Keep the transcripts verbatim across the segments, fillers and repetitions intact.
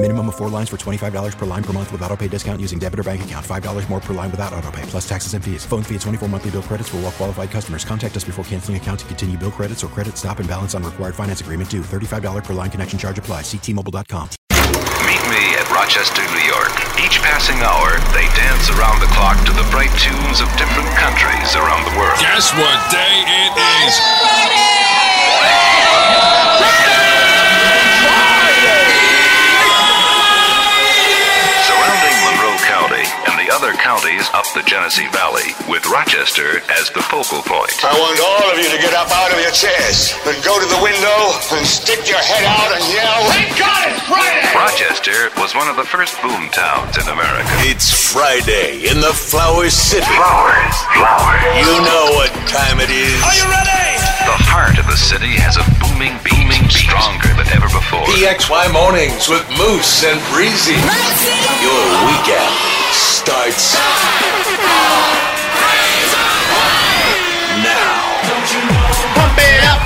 Minimum of four lines for twenty-five dollars per line per month with autopay discount using debit or bank account. five dollars more per line without autopay, plus taxes and fees. Phone fee at twenty-four monthly bill credits for well qualified customers. Contact us before canceling account to continue bill credits or credit stop and balance on required finance agreement due. thirty-five dollars per line connection charge applies. See T Mobile dot com. Meet me at Rochester, New York. Each passing hour, they dance around the clock to the bright tunes of different countries around the world. Guess what day it is? Friday! Other counties up the Genesee Valley, with Rochester as the focal point. I want all of you to get up out of your chairs and go to the window and stick your head out and yell, "Thank God it's Friday!" Rochester was one of the first boom towns in America. It's Friday in the Flower City. Flowers, flowers. You know what time it is. Are you ready? The heart of the city has a booming, beaming, stronger than ever before. P X Y Mornings with Moose and Breezy. Mercy. Your weekend starts now. Pump it up.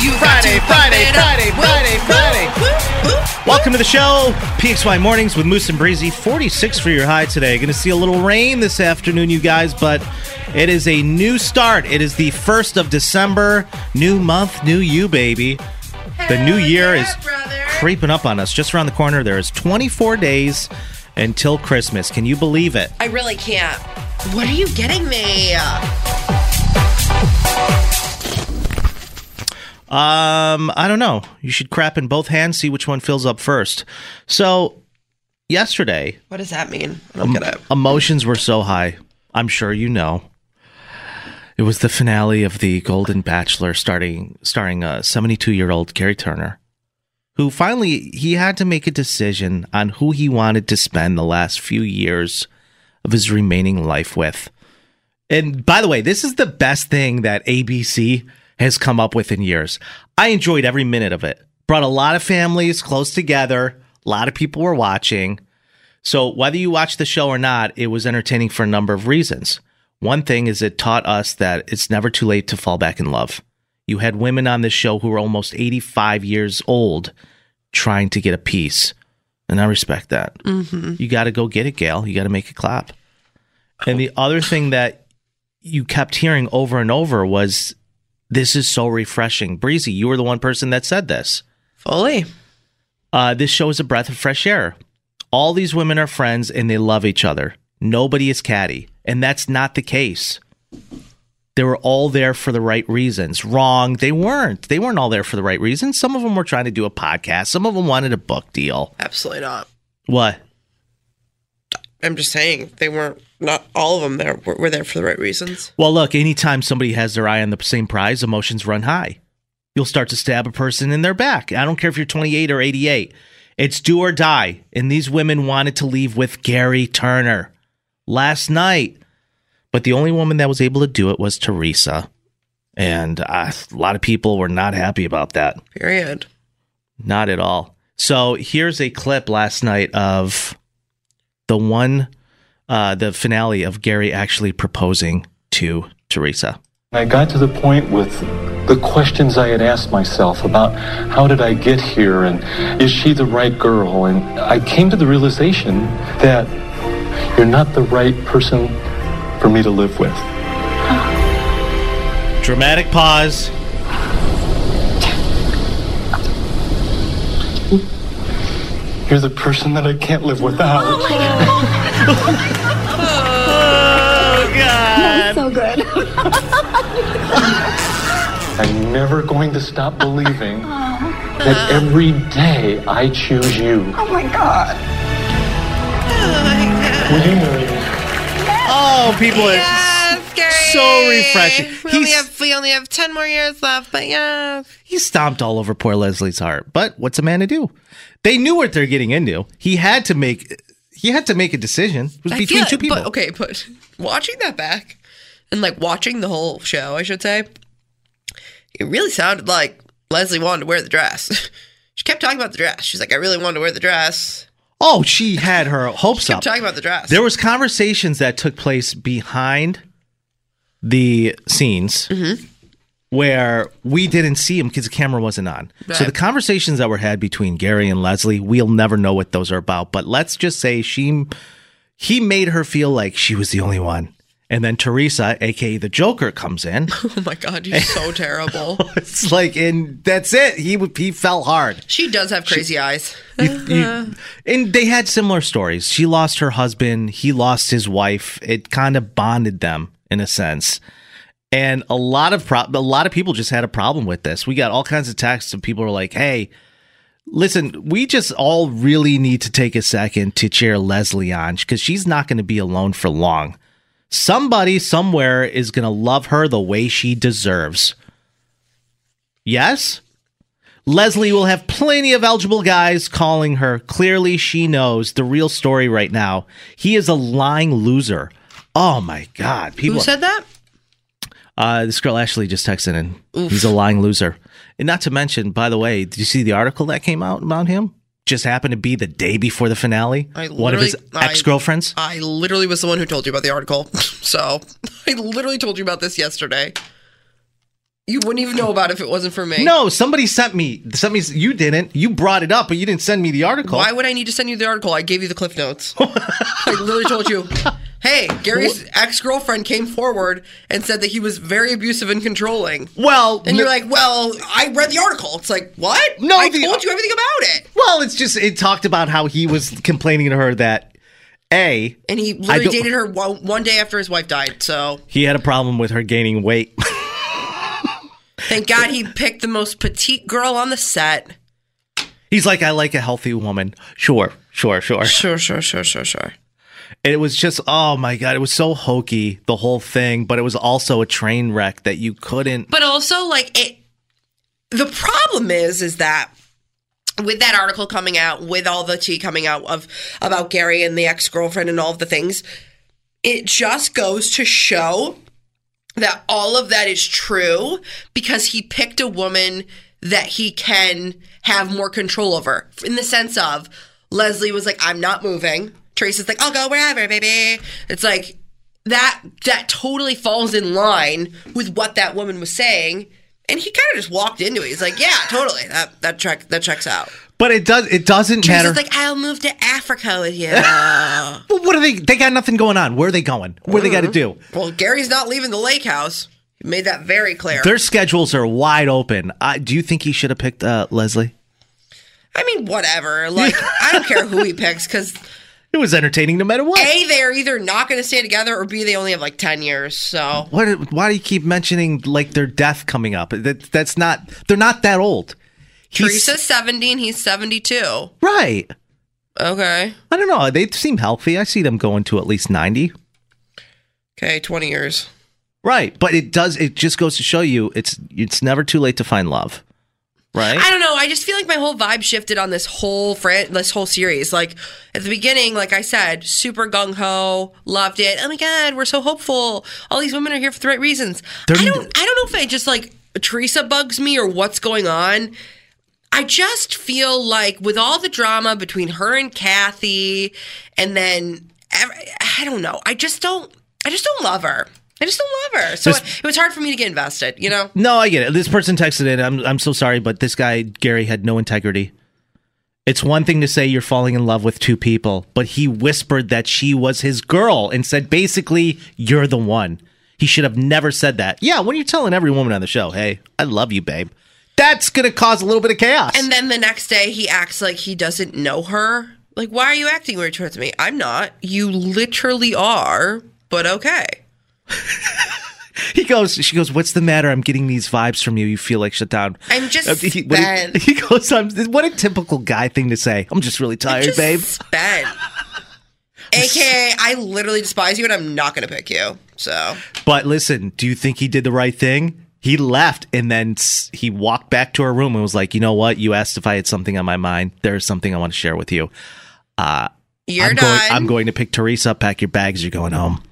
You Friday, Friday, Friday, Friday, Friday. Welcome to the show. P X Y Mornings with Moose and Breezy. forty-six for your high today. Going to see a little rain this afternoon, you guys, but it is a new start. It is the first of December. New month, new you, baby. The new year is creeping up on us. Just around the corner, there is twenty-four days until Christmas. Can you believe it? I really can't. What are you getting me? Um, I don't know. You should crap in both hands, see which one fills up first. So, yesterday... What does that mean? I don't um, get it. Emotions were so high. I'm sure you know. It was the finale of The Golden Bachelor, starting, starring a seventy-two-year-old Gerry Turner, who finally, he had to make a decision on who he wanted to spend the last few years of his remaining life with. And by the way, this is the best thing that A B C has come up with in years. I enjoyed every minute of it. Brought a lot of families close together. A lot of people were watching. So whether you watch the show or not, it was entertaining for a number of reasons. One thing is it taught us that it's never too late to fall back in love. You had women on this show who were almost eighty-five years old trying to get a piece. And I respect that. Mm-hmm. You got to go get it, Gail. You got to make it clap. And the other thing that you kept hearing over and over was, this is so refreshing. Breezy, you were the one person that said this. Fully. Uh, this show is a breath of fresh air. All these women are friends and they love each other. Nobody is catty. And that's not the case. They were all there for the right reasons. Wrong. They weren't. They weren't all there for the right reasons. Some of them were trying to do a podcast. Some of them wanted a book deal. Absolutely not. What? I'm just saying they weren't, not all of them there were, were there for the right reasons. Well, look, anytime somebody has their eye on the same prize, emotions run high. You'll start to stab a person in their back. I don't care if you're twenty-eight or eighty-eight. It's do or die. And these women wanted to leave with Gerry Turner last night. But the only woman that was able to do it was Theresa. And uh, a lot of people were not happy about that. Period. Not at all. So here's a clip last night of the one, uh, the finale of Gerry actually proposing to Theresa. I got to the point with the questions I had asked myself about how did I get here and is she the right girl? And I came to the realization that you're not the right person for me to live with. Dramatic pause. You're the person that I can't live without. Oh, my God. Oh, God. That's so good. I'm never going to stop believing. Oh. that every day I choose you. Oh, my God. Oh, my God. Will you marry me? Yes. Oh, people are... Yeah. So refreshing. We only, have, we only have ten more years left, but yeah. He stomped all over poor Leslie's heart. But what's a man to do? They knew what they're getting into. He had to make he had to make a decision. It was I between feel, two people. But, okay, but watching that back and like watching the whole show, I should say, it really sounded like Leslie wanted to wear the dress. She kept talking about the dress. She's like, I really wanted to wear the dress. Oh, she had her hopes she kept up. Talking about the dress. There was conversations that took place behind the scenes mm-hmm. where we didn't see him because the camera wasn't on. Right. So the conversations that were had between Gerry and Leslie, we'll never know what those are about. But let's just say she, he made her feel like she was the only one. And then Theresa, a k a the Joker, comes in. Oh, my God. He's so terrible. It's like, and that's it. He he fell hard. She does have crazy she, eyes. You, you, and they had similar stories. She lost her husband. He lost his wife. It kind of bonded them. In a sense. And a lot of pro- a lot of people just had a problem with this. We got all kinds of texts and people were like, hey, listen, we just all really need to take a second to cheer Leslie on because she's not going to be alone for long. Somebody somewhere is going to love her the way she deserves. Yes? Leslie will have plenty of eligible guys calling her. Clearly, she knows the real story right now. He is a lying loser. Oh, my God. People, who said that? Uh, this girl, Ashley, just texted in. Oof. He's a lying loser. And not to mention, by the way, did you see the article that came out about him? Just happened to be the day before the finale. One of his ex-girlfriends. I, I literally was the one who told you about the article. So I literally told you about this yesterday. You wouldn't even know about it if it wasn't for me. No, somebody sent me. Somebody, you didn't. You brought it up, but you didn't send me the article. Why would I need to send you the article? I gave you the Cliff Notes. I literally told you. Hey, Gary's ex-girlfriend came forward and said that he was very abusive and controlling. Well, and you're like, well, I read the article. It's like, what? No, I the, told you everything about it. Well, it's just it talked about how he was complaining to her that a and he literally dated her one, one day after his wife died. So he had a problem with her gaining weight. Thank God he picked the most petite girl on the set. He's like, I like a healthy woman. Sure, sure, sure, sure, sure, sure, sure, sure. And it was just, oh, my God. It was so hokey, the whole thing. But it was also a train wreck that you couldn't. But also, like, it. The problem is, is that with that article coming out, with all the tea coming out of about Gerry and the ex-girlfriend and all of the things, it just goes to show that all of that is true because he picked a woman that he can have more control over. In the sense of, Leslie was like, I'm not moving. Teresa's like, I'll go wherever, baby. It's like that that totally falls in line with what that woman was saying. And he kind of just walked into it. He's like, yeah, totally. That that check that checks out. But it does it doesn't Teresa's matter. Teresa's like, I'll move to Africa with you. Well, what are they they got nothing going on. Where are they going? What mm-hmm. they gotta do? Well, Gary's not leaving the lake house. He made that very clear. Their schedules are wide open. Uh, do you think he should have picked uh, Leslie? I mean, whatever. Like, I don't care who he picks because it was entertaining no matter what. A, they're either not going to stay together, or B, they only have like ten years, so. What, why do you keep mentioning like their death coming up? That, that's not, they're not that old. Teresa's seventy and he's seventy-two. Right. Okay. I don't know. They seem healthy. I see them going to at least ninety. Okay, twenty years. Right. But it does, it just goes to show you it's it's never too late to find love. Right? I don't know. I just feel like my whole vibe shifted on this whole fran- this whole series. Like, at the beginning, like I said, super gung-ho, loved it. Oh, my God, we're so hopeful. All these women are here for the right reasons. They're... I don't I don't know if I just, like, Theresa bugs me or what's going on. I just feel like with all the drama between her and Kathy and then, I don't know. I just don't, I just don't love her. I just don't love her. So this, it was hard for me to get invested, you know? No, I get it. This person texted in, I'm I'm so sorry, but this guy, Gerry, had no integrity. It's one thing to say you're falling in love with two people, but he whispered that she was his girl and said, basically, you're the one. He should have never said that. Yeah, when you're telling every woman on the show, hey, I love you, babe, that's going to cause a little bit of chaos. And then the next day, he acts like he doesn't know her. Like, why are you acting weird towards me? I'm not. You literally are, but okay. He goes, she goes, what's the matter? I'm getting these vibes from you. You feel like shut down. I'm just uh, he, spent. He, he goes, I'm, what a typical guy thing to say. I'm just really tired, I'm just babe. Spent. A K A, I literally despise you and I'm not going to pick you. So, but listen, do you think he did the right thing? He left and then he walked back to her room and was like, you know what? You asked if I had something on my mind. There's something I want to share with you. Uh, You're I'm done. Going, I'm going to pick Theresa up. Pack your bags. You're going home.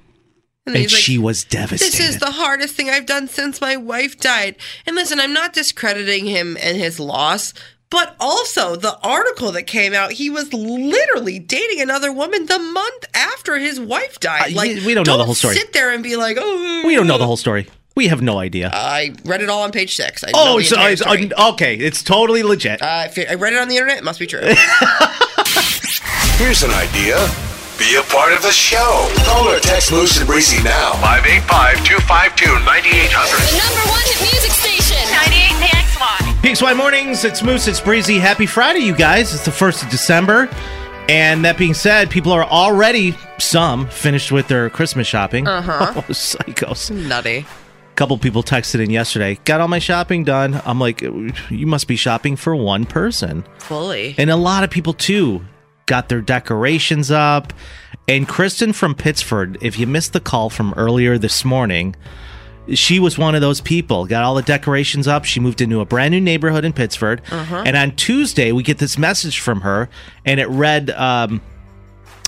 And, and she like, was devastated. This is the hardest thing I've done since my wife died. And listen, I'm not discrediting him and his loss, but also the article that came out, he was literally dating another woman the month after his wife died. Like, uh, we don't, don't know the whole story. Sit there and be like, oh. We don't know the whole story. We have no idea. Uh, I read it all on Page Six. I oh, so I, I, okay. It's totally legit. Uh, if I read it on the internet. It must be true. Here's an idea. Be a part of the show. Call or text Moose and Breezy now. five eight five, two five two, nine eight zero zero. The number one hit music station. ninety-eight P X Y. P X Y Mornings. It's Moose. It's Breezy. Happy Friday, you guys. It's the first of December. And that being said, people are already, some, finished with their Christmas shopping. Uh-huh. Oh, psychos. Nutty. Couple people texted in yesterday, got all my shopping done. I'm like, you must be shopping for one person. Fully. And a lot of people, too, got their decorations up. And Kristen from Pittsford, if you missed the call from earlier this morning, she was one of those people. Got all the decorations up. She moved into a brand new neighborhood in Pittsford. Uh-huh. And on Tuesday, we get this message from her, and it read, um,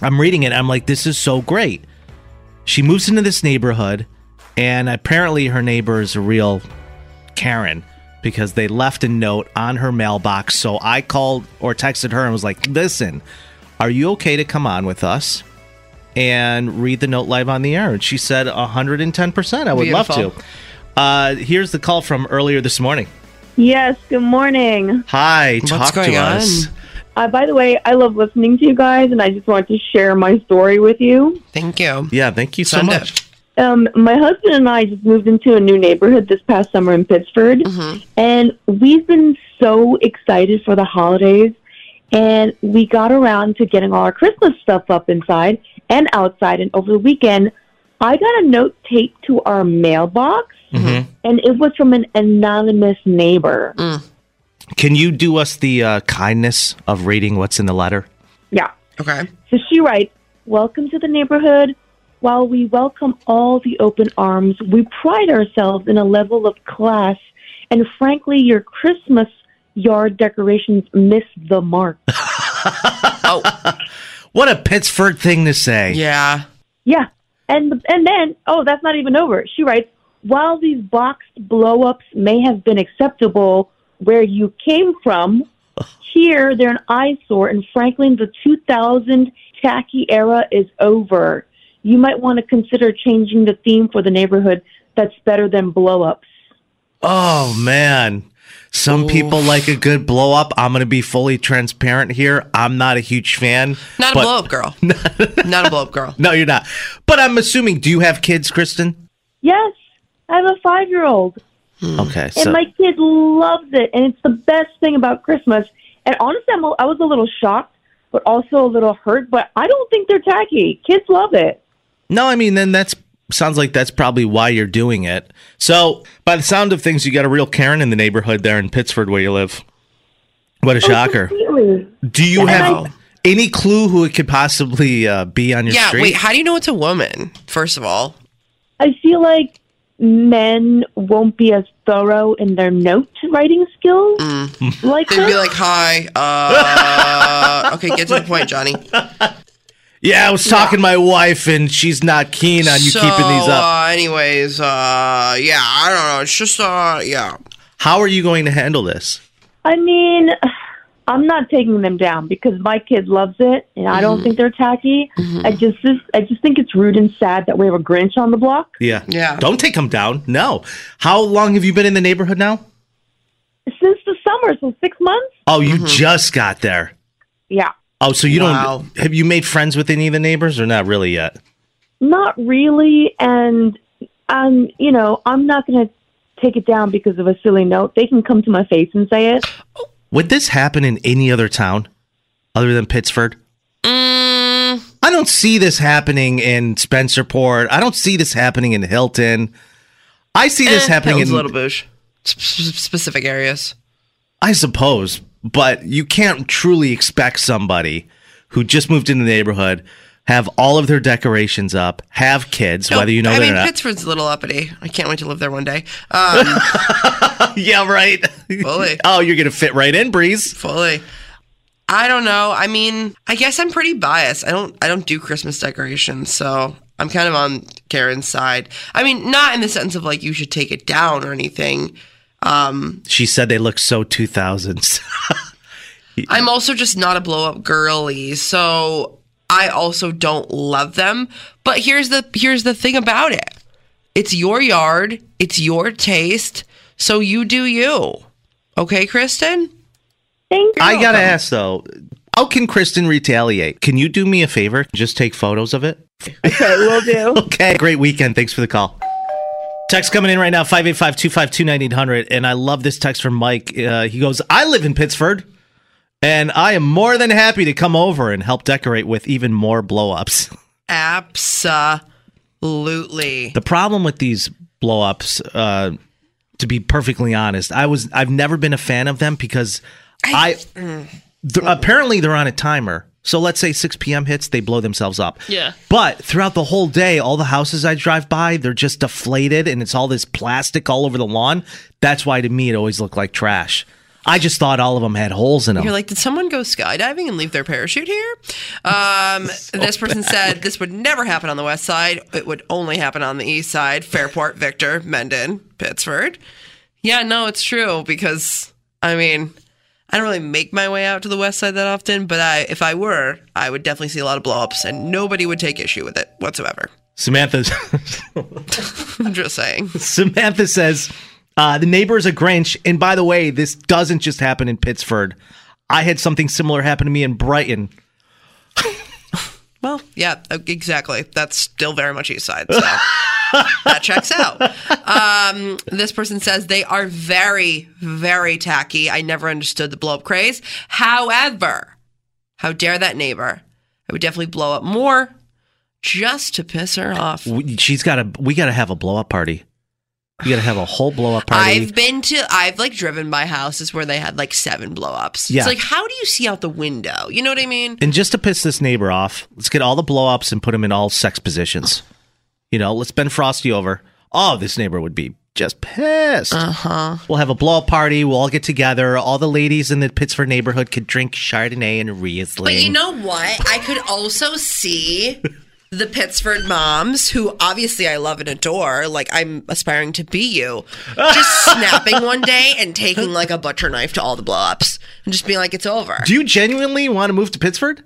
I'm reading it. I'm like, this is so great. She moves into this neighborhood. And apparently her neighbor is a real Karen because they left a note on her mailbox. So I called or texted her and was like, listen, are you okay to come on with us and read the note live on the air? And she said one hundred ten percent. I would Beautiful. love to. Uh, here's the call from earlier this morning. Yes. Good morning. Hi. Talk What's going to on? us. Uh, by the way, I love listening to you guys, and I just want to share my story with you. Thank you. Yeah. Thank you so Send much. It. Um, my husband and I just moved into a new neighborhood this past summer in Pittsford, mm-hmm. and we've been so excited for the holidays, and we got around to getting all our Christmas stuff up inside and outside, and over the weekend, I got a note taped to our mailbox, mm-hmm. and it was from an anonymous neighbor. Mm. Can you do us the uh, kindness of reading what's in the letter? Yeah. Okay. So she writes, "Welcome to the neighborhood. While we welcome all the open arms, we pride ourselves in a level of class, and frankly, your Christmas yard decorations miss the mark." Oh, what a Pittsford thing to say. Yeah. Yeah. And and then, oh, that's not even over. She writes, "While these boxed blow-ups may have been acceptable where you came from, here they're an eyesore, and frankly, the two thousand tacky era is over. You might want to consider changing the theme for the neighborhood that's better than blow-ups." Oh, man. Some Ooh. people like a good blow-up. I'm going to be fully transparent here. I'm not a huge fan. Not but- a blow-up girl. Not a blow-up girl. No, you're not. But I'm assuming, do you have kids, Kristen? Yes. I have a five-year-old. Hmm. Okay. And so- my kid loves it, and it's the best thing about Christmas. And honestly, I'm a- I was a little shocked, but also a little hurt. But I don't think they're tacky. Kids love it. No, I mean, then that's sounds like that's probably why you're doing it. So, by the sound of things, you got a real Karen in the neighborhood there in Pittsford where you live. What a oh, shocker. Completely. Do you and have I, any clue who it could possibly uh, be on your yeah, street? Yeah, wait, how do you know it's a woman, first of all? I feel like men won't be as thorough in their note-writing skills. Mm. Like They'd that. be like, hi, uh, okay, get to the point, Johnny. Yeah, I was talking yeah. to my wife, and she's not keen on you so, keeping these up. Uh, anyways, uh, yeah, I don't know. It's just, uh, yeah. How are you going to handle this? I mean, I'm not taking them down because my kid loves it, and I don't mm. think they're tacky. Mm-hmm. I just, I just think it's rude and sad that we have a Grinch on the block. Yeah, yeah. Don't take them down. No. How long have you been in the neighborhood now? Since the summer, so six months. Oh, you mm-hmm. just got there. Yeah. Oh, so you wow. don't, have you made friends with any of the neighbors or not really yet? Not really. And, um, you know, I'm not going to take it down because of a silly note. They can come to my face and say it. Would this happen in any other town other than Pittsford? Mm. I don't see this happening in Spencerport. I don't see this happening in Hilton. I see this eh, happening in Little Boosh, sp- specific areas. I suppose, but you can't truly expect somebody who just moved into the neighborhood have all of their decorations up, have kids, no, whether you know I it mean, or not. I mean, Pittsford's a little uppity. I can't wait to live there one day. Um, yeah, right. Fully. Oh, you're going to fit right in, Breeze. Fully. I don't know. I mean, I guess I'm pretty biased. I don't I don't do Christmas decorations, so I'm kind of on Karen's side. I mean, not in the sense of, like, you should take it down or anything. Um, she said they look so two thousands. I'm also just not a blow-up girly, so I also don't love them. But here's the here's the thing about it. It's your yard. It's your taste. So you do you. Okay, Kristen? Thank you. I got to ask, though. How can Kristen retaliate? Can you do me a favor? Just take photos of it? Okay, will do. Okay, great weekend. Thanks for the call. Text coming in right now, five eight five, two five two, nine eight hundred. And I love this text from Mike. Uh, he goes, I live in Pittsford. And I am more than happy to come over and help decorate with even more blow-ups. Absolutely. The problem with these blow-ups, uh, to be perfectly honest, I was, I've never been a fan of them because I, I mm. th- apparently they're on a timer. So let's say six p.m. hits, they blow themselves up. Yeah. But throughout the whole day, all the houses I drive by, they're just deflated, and it's all this plastic all over the lawn. That's why, to me, it always looked like trash. I just thought all of them had holes in them. You're like, did someone go skydiving and leave their parachute here? Um, so this person bad. said this would never happen on the west side. It would only happen on the east side. Fairport, Victor, Mendon, Pittsford. Yeah, no, it's true because, I mean, I don't really make my way out to the west side that often, but I, if I were, I would definitely see a lot of blow-ups, and nobody would take issue with it whatsoever. Samantha's... I'm just saying. Samantha says... Uh, the neighbor is a Grinch. And by the way, this doesn't just happen in Pittsford. I had something similar happen to me in Brighton. Well, yeah, exactly. That's still very much east side. So that checks out. Um, this person says they are very, very tacky. I never understood the blow up craze. However, how dare that neighbor? I would definitely blow up more just to piss her off. She's got to, we got to have a blow up party. You gotta have a whole blow up party. I've been to, I've like driven by houses where they had like seven blow ups. Yeah. It's like, how do you see out the window? You know what I mean? And just to piss this neighbor off, let's get all the blow ups and put them in all sex positions. You know, let's bend Frosty over. Oh, this neighbor would be just pissed. Uh huh. We'll have a blow up party. We'll all get together. All the ladies in the Pittsford neighborhood could drink Chardonnay and Riesling. But you know what? I could also see. The Pittsford moms, who obviously I love and adore, like I'm aspiring to be you, just snapping one day and taking like a butcher knife to all the blow-ups and just being like, it's over. Do you genuinely want to move to Pittsford?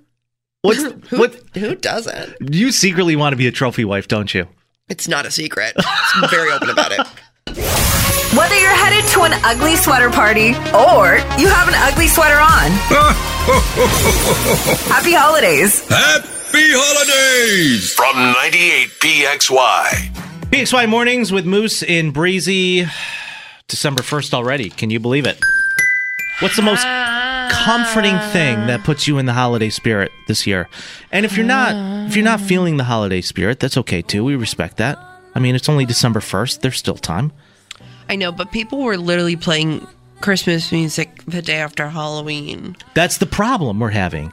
What's, who, what? Who doesn't? You secretly want to be a trophy wife, don't you? It's not a secret. I'm very open about it. Whether you're headed to an ugly sweater party or you have an ugly sweater on, happy holidays. Happy Happy Holidays from ninety-eight P X Y. P X Y Mornings with Moose in Breezy. December first already. Can you believe it? What's the most comforting thing that puts you in the holiday spirit this year? And if you're not, if you're not feeling the holiday spirit, that's okay too. We respect that. I mean, it's only December first. There's still time. I know, but people were literally playing Christmas music the day after Halloween. That's the problem we're having.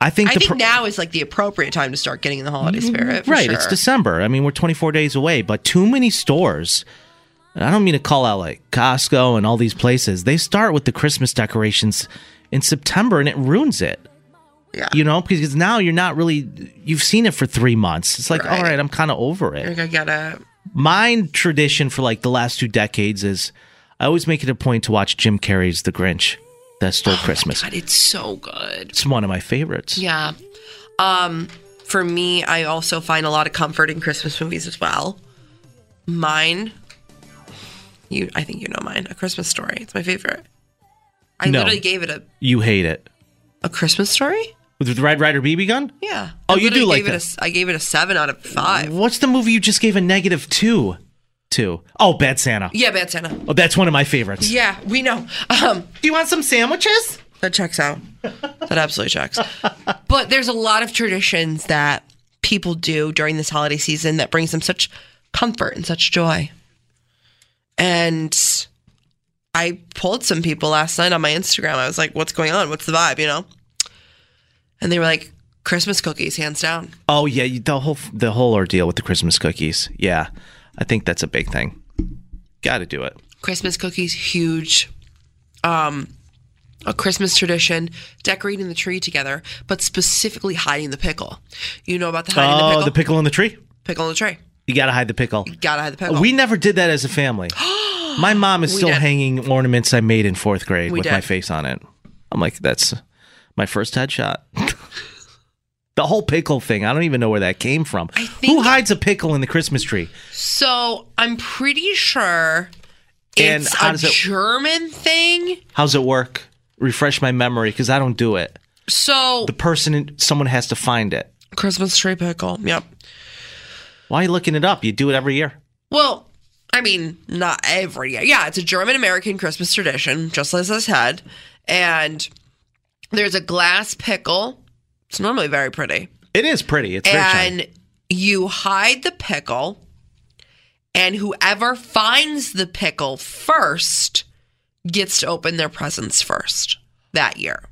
I think, I think pr- now is like the appropriate time to start getting in the holiday spirit. For right. Sure. It's December. I mean, we're twenty-four days away, but too many stores, and I don't mean to call out like Costco and all these places, they start with the Christmas decorations in September and it ruins it. Yeah. You know, because now you're not really, you've seen it for three months. It's like, right. All right, I'm kind of over it. Like I gotta. My tradition for like the last two decades is I always make it a point to watch Jim Carrey's The Grinch. That Stole oh Christmas. God, it's so good. It's one of my favorites. Yeah. Um, for me, I also find a lot of comfort in Christmas movies as well. Mine, you, I think you know mine, A Christmas Story. It's my favorite. I no, literally gave it a... You hate it. A Christmas Story? With the Red Ryder B B gun? Yeah. Oh, I you do like that. A, I gave it a seven out of five. What's the movie you just gave a negative two? Too. Oh, Bad Santa. Yeah, Bad Santa. Oh, that's one of my favorites. Yeah, we know. Um, Do you want some sandwiches? That checks out. That absolutely checks. But there's a lot of traditions that people do during this holiday season that brings them such comfort and such joy. And I pulled some people last night on my Instagram. I was like, what's going on? What's the vibe, you know? And they were like, Christmas cookies, hands down. Oh, yeah. The whole the whole ordeal with the Christmas cookies. Yeah. I think that's a big thing. Got to do it. Christmas cookies, huge. Um, a Christmas tradition, decorating the tree together, but specifically hiding the pickle. You know about the hiding oh, the pickle? Oh, the pickle on the tree? Pickle on the tree. You got to hide the pickle. You got to hide the pickle. We never did that as a family. My mom is we still did. hanging ornaments I made in fourth grade we with did. my face on it. I'm like, that's my first headshot. The whole pickle thing, I don't even know where that came from. I think Who hides a pickle in the Christmas tree? So I'm pretty sure it's a it, German thing. How's it work? Refresh my memory, because I don't do it. So the person, someone has to find it. Christmas tree pickle, yep. Why are you looking it up? You do it every year. Well, I mean, not every year. Yeah, it's a German-American Christmas tradition, just as I said. And there's a glass pickle. It's normally very pretty. It is pretty. It's very shiny. And you hide the pickle, and whoever finds the pickle first gets to open their presents first that year.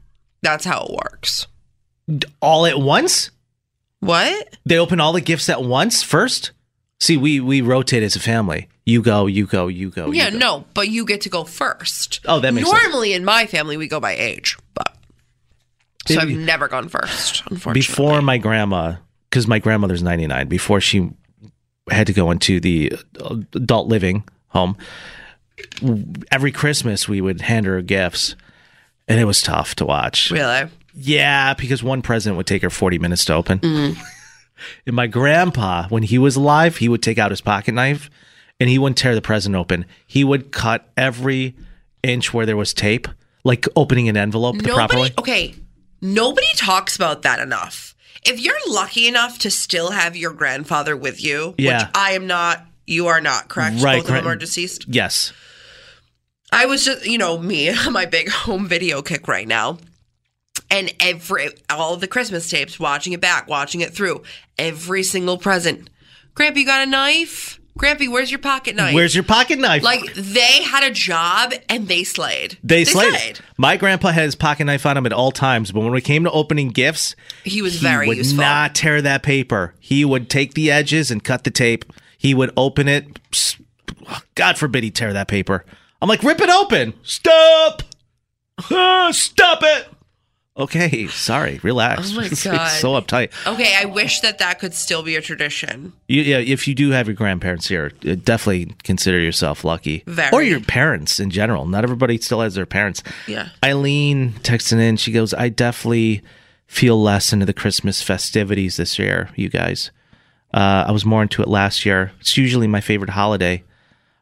That's how it works. All at once? What? They open all the gifts at once first? See, we, we rotate as a family. You go, you go, you go, yeah, you go. No, but you get to go first. Oh, that makes Normally, sense. Normally in my family, we go by age, but... So I've never gone first, unfortunately. Before my grandma, because my grandmother's ninety-nine, before she had to go into the adult living home, every Christmas we would hand her gifts, and it was tough to watch. Really? Yeah, because one present would take her forty minutes to open. Mm. And my grandpa, when he was alive, he would take out his pocket knife, and he wouldn't tear the present open. He would cut every inch where there was tape, like opening an envelope Nobody, properly. Okay. Nobody talks about that enough. If you're lucky enough to still have your grandfather with you, yeah. which I am not, you are not, correct? Right, Both correct. of them are deceased? Yes. I was just, you know, me, my big home video kick right now. And every all of the Christmas tapes, watching it back, watching it through, every single present. Grampy, you got a knife? Grampy, where's your pocket knife? Where's your pocket knife? Like, they had a job, and they slayed. They, they slayed. slayed. My grandpa had his pocket knife on him at all times, but when it came to opening gifts, he was he very would useful. not tear that paper. He would take the edges and cut the tape. He would open it. God forbid he tear that paper. I'm like, rip it open. Stop. Ah, stop it. Okay, sorry, relax. Oh my God. It's so uptight. Okay, I wish that that could still be a tradition. You, yeah, if you do have your grandparents here, definitely consider yourself lucky. Very. Or your parents in general. Not everybody still has their parents. Yeah. Eileen texting in, she goes, I definitely feel less into the Christmas festivities this year, you guys. Uh, I was more into it last year. It's usually my favorite holiday.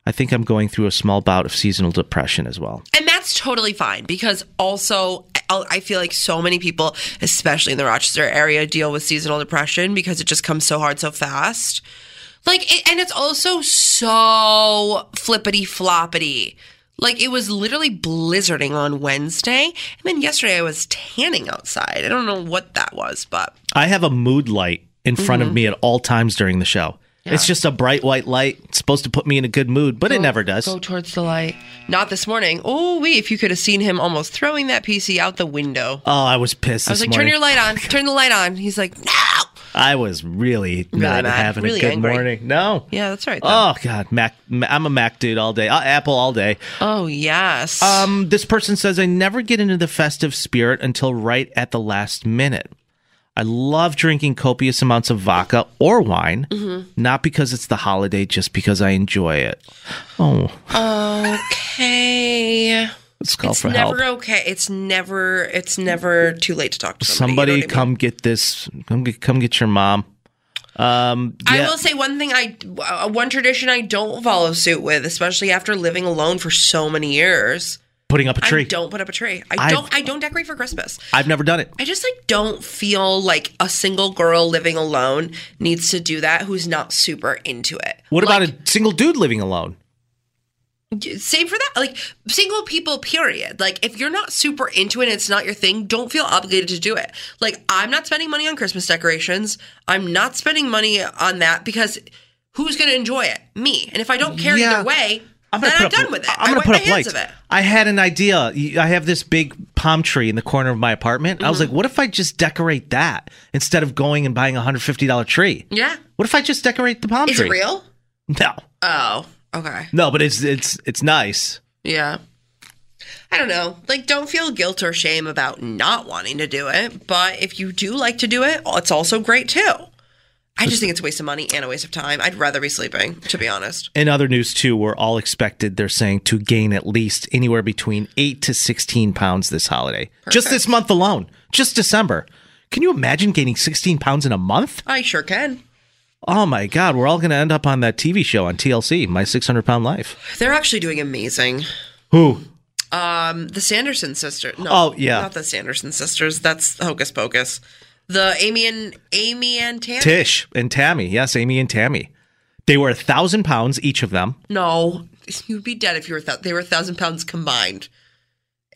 I think I'm going through a small bout of seasonal depression as well. And that's totally fine, because also... I feel like so many people, especially in the Rochester area, deal with seasonal depression because it just comes so hard so fast. Like, it, and it's also so flippity-floppity. Like, it was literally blizzarding on Wednesday, and then yesterday I was tanning outside. I don't know what that was, but... I have a mood light in front mm-hmm. of me at all times during the show. Yeah. It's just a bright white light. It's supposed to put me in a good mood, but go, it never does. Go towards the light. Not this morning. Oh, wait, if you could have seen him almost throwing that P C out the window. Oh, I was pissed I was this like, morning. turn your light on. Turn the light on. He's like, no. I was really, really not mad. having really a good angry. morning. No. Yeah, that's right. Though. Oh, God. Mac. I'm a Mac dude all day. Uh, Apple all day. Oh, yes. Um, this person says, I never get into the festive spirit until right at the last minute. I love drinking copious amounts of vodka or wine, mm-hmm. not because it's the holiday, just because I enjoy it. Oh. Okay. Let's call it's for help. It's never okay. It's never it's never too late to talk to somebody. Somebody you know come I mean? get this. Come get, come get your mom. Um, yeah. I will say one thing, I uh, one tradition I don't follow suit with, especially after living alone for so many years. Putting up a tree. I don't put up a tree. I I've, don't I don't decorate for Christmas. I've never done it. I just like don't feel like a single girl living alone needs to do that who's not super into it. What like, about a single dude living alone? Same for that. Like single people, period. Like if you're not super into it and it's not your thing, don't feel obligated to do it. Like I'm not spending money on Christmas decorations. I'm not spending money on that because who's going to enjoy it? Me. And if I don't care yeah. either way... I'm not I'm done with it. I'm going to put up lights. I had an idea. I have this big palm tree in the corner of my apartment. Mm-hmm. I was like, what if I just decorate that instead of going and buying a one hundred fifty dollars tree? Yeah. What if I just decorate the palm Is tree? Is it real? No. Oh, okay. No, but it's it's it's nice. Yeah. I don't know. Like, don't feel guilt or shame about not wanting to do it. But if you do like to do it, it's also great, too. I just think it's a waste of money and a waste of time. I'd rather be sleeping, to be honest. In other news, too, we're all expected, they're saying, to gain at least anywhere between eight to sixteen pounds this holiday. Perfect. Just this month alone. Just December. Can you imagine gaining sixteen pounds in a month? I sure can. Oh, my God. We're all going to end up on that T V show on T L C, My six hundred pound Life. They're actually doing amazing. Who? Um, The Sanderson Sisters. No, oh, yeah. Not The Sanderson Sisters. That's Hocus Pocus. The Amy and Amy and Tammy. Tish and Tammy. Yes, Amy and Tammy. They were a thousand pounds each of them. No, you'd be dead if you were. Th- they were a thousand pounds combined.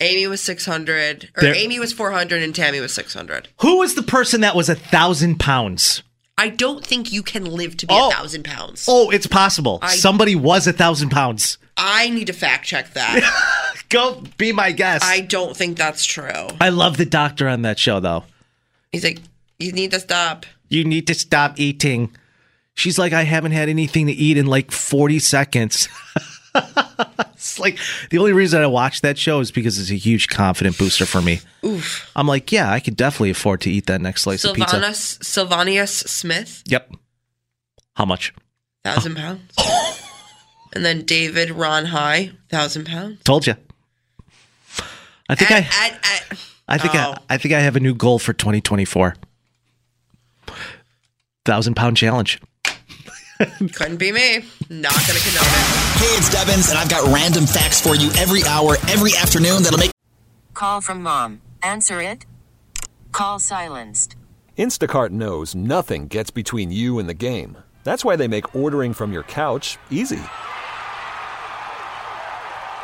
Amy was six hundred, or They're, Amy was four hundred, and Tammy was six hundred. Who was the person that was a thousand pounds? I don't think you can live to be a oh. thousand pounds. Oh, it's possible. I, Somebody was a thousand pounds. I need to fact check that. Go be my guest. I don't think that's true. I love the doctor on that show, though. He's like, you need to stop. You need to stop eating. She's like, I haven't had anything to eat in like forty seconds. It's like, the only reason I watch that show is because it's a huge confidence booster for me. Oof. I'm like, yeah, I could definitely afford to eat that next slice Sylvanus, of pizza. Sylvanus Smith? Yep. How much? Thousand pounds. And then David Ron High, thousand pounds. Told you. I think at, I... At, at, I think oh. I, I think I have a new goal for twenty twenty-four. Thousand pound challenge. Couldn't be me. Not gonna condone it. Hey, it's Debbins, and I've got random facts for you every hour, every afternoon that'll make. Call from mom. Answer it. Call silenced. Instacart knows nothing gets between you and the game. That's why they make ordering from your couch easy.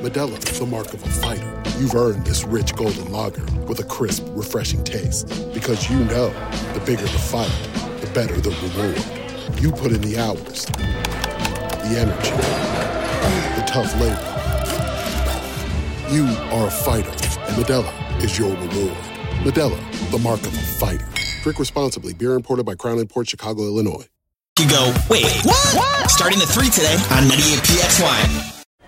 Medella, the mark of a fighter. You've earned this rich golden lager with a crisp, refreshing taste. Because you know, the bigger the fight, the better the reward. You put in the hours, the energy, the tough labor. You are a fighter, and Medella is your reward. Medella, the mark of a fighter. Drink responsibly. Beer imported by Crown Imports, Chicago, Illinois. You go, wait, what? what? Starting at three today on ninety-eight P X Y.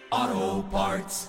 oh, O'Reilly Auto Parts.